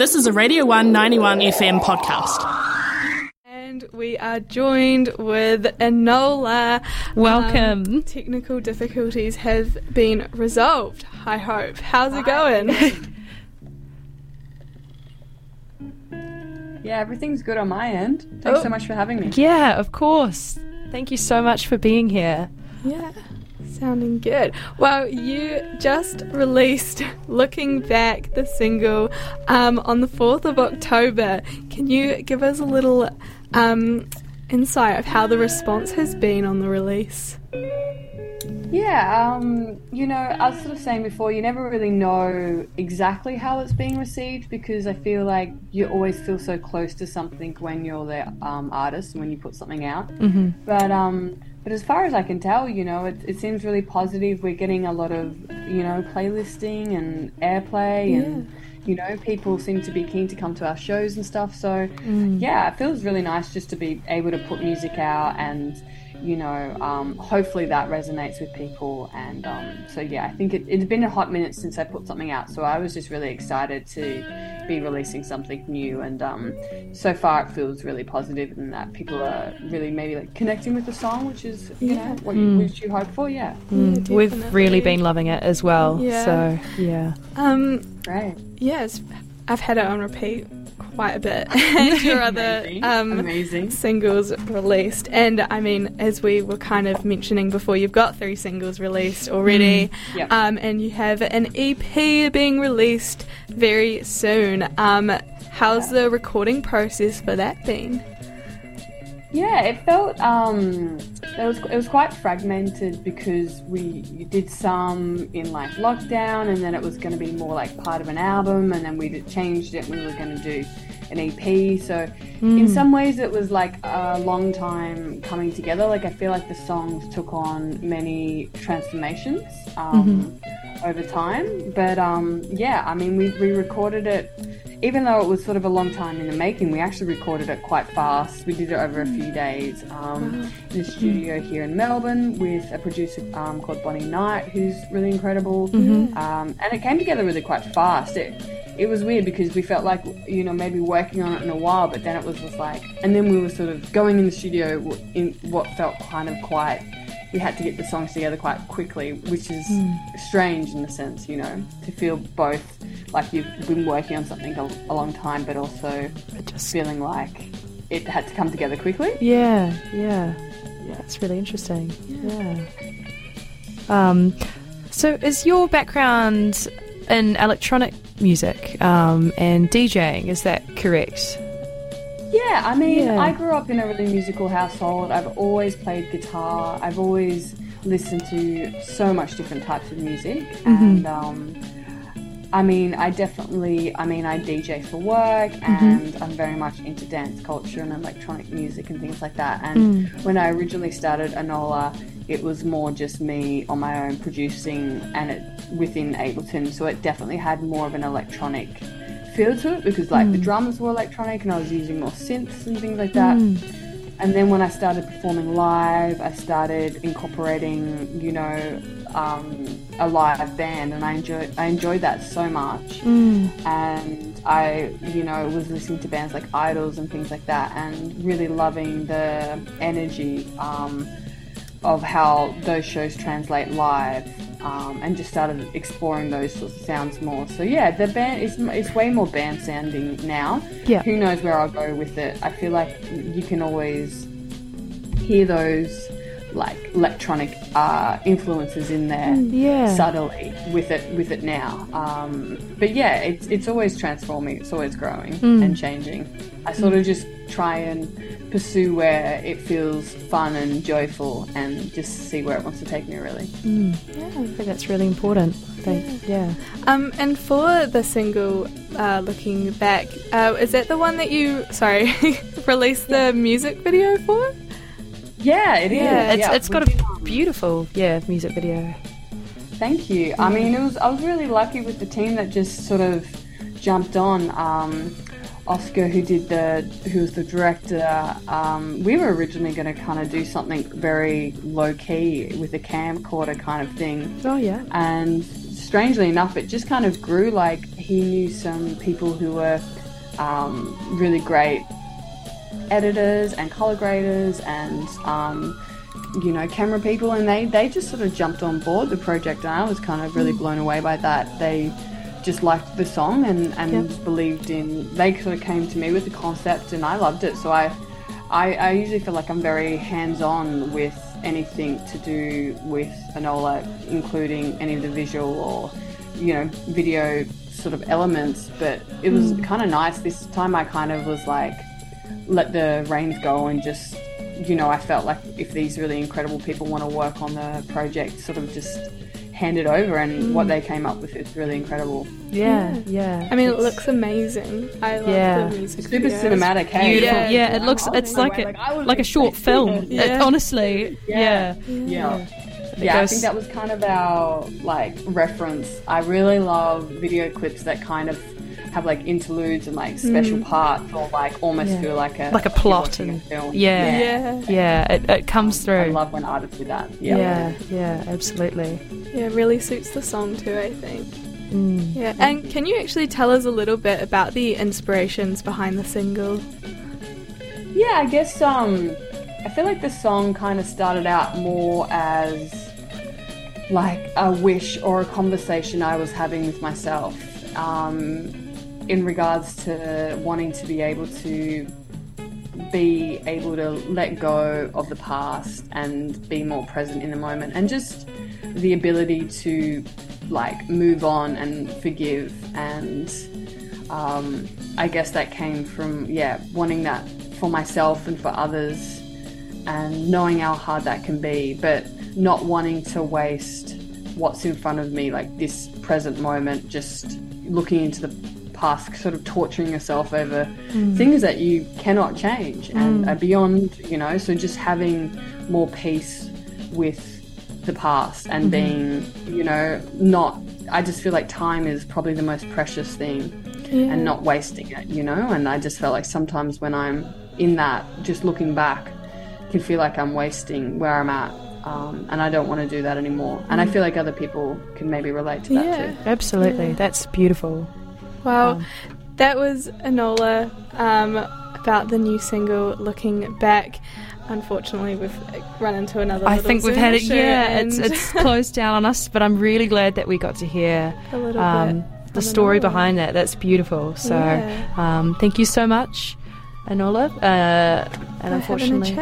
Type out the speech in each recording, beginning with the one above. This is a Radio One 91FM podcast. And we are joined with Enola. Welcome. Technical difficulties have been resolved, I hope. How's it going? Yeah, everything's good on my end. Thanks so much for having me. Yeah, of course. Thank you so much for being here. Yeah, sounding good. Well, you just released Looking Back, the single, on the 4th of October. Can you give us a little insight of how the response has been on the release? Yeah, I was sort of saying before, you never really know exactly how it's being received because I feel like you always feel so close to something when you're the artist and when you put something out. Mm-hmm. But as far as I can tell, it seems really positive. We're getting a lot of, playlisting and airplay and, people seem to be keen to come to our shows and stuff. So, it feels really nice just to be able to put music out and, hopefully that resonates with people. And I think it's been a hot minute since I put something out, so I was just really excited to be releasing something new. And so far it feels really positive and that people are really maybe like connecting with the song, which is, what you hope for, yeah. Mm. Yeah, we've really been loving it as well, so yeah. Great. Yeah, I've had it on repeat quite a bit, and your other singles released. And I mean, as we were kind of mentioning before, you've got 3 singles released already, yep. And you have an EP being released very soon. How's the recording process for that been? Yeah, it felt it was quite fragmented because you did some in like lockdown, and then it was going to be more like part of an album, and then we changed it. We were going to do an EP, so in some ways it was like a long time coming together. Like I feel like the songs took on many transformations over time, but we recorded it. Even though it was sort of a long time in the making, we actually recorded it quite fast. We did it over a few days in the studio here in Melbourne with a producer called Bonnie Knight, who's really incredible. Mm-hmm. And it came together really quite fast. It was weird because we felt like, maybe working on it in a while, but then it was just like... And then we were sort of going in the studio in what felt kind of quite... We had to get the songs together quite quickly, which is strange in a sense, to feel both like you've been working on something a long time, but also just feeling like it had to come together quickly. Yeah. That's really interesting. Yeah. So is your background in electronic music and DJing, is that correct? Yeah, I grew up in a really musical household. I've always played guitar. I've always listened to so much different types of music. Mm-hmm. And, I DJ for work and I'm very much into dance culture and electronic music and things like that. And when I originally started Enola, it was more just me on my own producing and within Ableton. So it definitely had more of an electronic feel to it because the drums were electronic and I was using more synths and things like that. And then when I started performing live, I started incorporating a live band, and I enjoyed that so much. And I was listening to bands like Idols and things like that and really loving the energy of how those shows translate live. And just started exploring those sorts of sounds more. So yeah, the band it's way more band sounding now. Yeah. Who knows where I'll go with it? I feel like you can always hear those like electronic influences in there subtly with it now. But yeah, it's always transforming. It's always growing and changing. I sort of just try and pursue where it feels fun and joyful and just see where it wants to take me, really. Yeah, I think that's really important. And for the single Looking Back, is that the one that you released the music video for? Yeah, it is. Yeah, it's got a beautiful music video. Thank you. I mean, I was really lucky with the team that just sort of jumped on. Oscar, who was the director, we were originally going to kind of do something very low key with a camcorder kind of thing. Oh yeah. And strangely enough, it just kind of grew. Like, he knew some people who were really great editors and color graders and you know, camera people, and they just sort of jumped on board the project, and I was kind of really blown away by that. They just liked the song and yep. believed in, they sort of came to me with the concept, and I loved it. So I usually feel like I'm very hands-on with anything to do with Enola, including any of the visual or, you know, video sort of elements. But it was kind of nice. This time I kind of was like, let the reins go and just, you know, I felt like if these really incredible people want to work on the project, sort of just hand it over, and what they came up with is really incredible. Yeah. I mean, it looks amazing. I love the music. Super cinematic. Hey? Beautiful. Yeah, it looks. It's like a short film. It, honestly. Yeah, I think that was kind of our like reference. I really love video clips that kind of have like interludes and like special parts, or like almost feel like a plot and film. It comes through. I love when artists do that. Absolutely. Yeah, it really suits the song too, I think. Yeah, and can you actually tell us a little bit about the inspirations behind the single? Yeah, I guess I feel like the song kind of started out more as like a wish or a conversation I was having with myself in regards to wanting to be able to let go of the past and be more present in the moment, and just the ability to like move on and forgive, and I guess that came from wanting that for myself and for others, and knowing how hard that can be, but not wanting to waste what's in front of me, like this present moment, just looking into the past, sort of torturing yourself over things that you cannot change and are beyond, you know. So just having more peace with the past and being, you know, not, I just feel like time is probably the most precious thing and not wasting it, you know. And I just felt like sometimes when I'm in that, just looking back can feel like I'm wasting where I'm at, and I don't want to do that anymore. And I feel like other people can maybe relate to that too. Absolutely. That's beautiful. Wow. That was Enola about the new single Looking Back. Unfortunately, we've run into another. I think we've had it. Yeah, it's closed down on us, but I'm really glad that we got to hear a little bit the story behind that. That's beautiful. So, thank you so much, Enola. And unfortunately,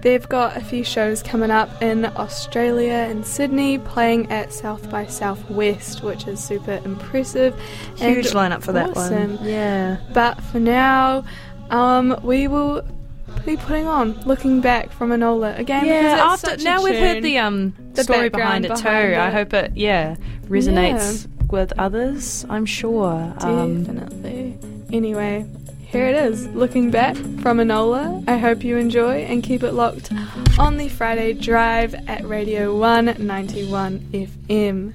they've got a few shows coming up in Australia and Sydney, playing at South by Southwest, which is super impressive. Huge lineup for that one. Yeah. But for now, we will be putting on Looking Back from Enola again. Yeah, after now we've heard the story behind it too. I hope it resonates with others, I'm sure. Definitely. Anyway, here it is, Looking Back from Enola. I hope you enjoy, and keep it locked on the Friday Drive at Radio One 91FM.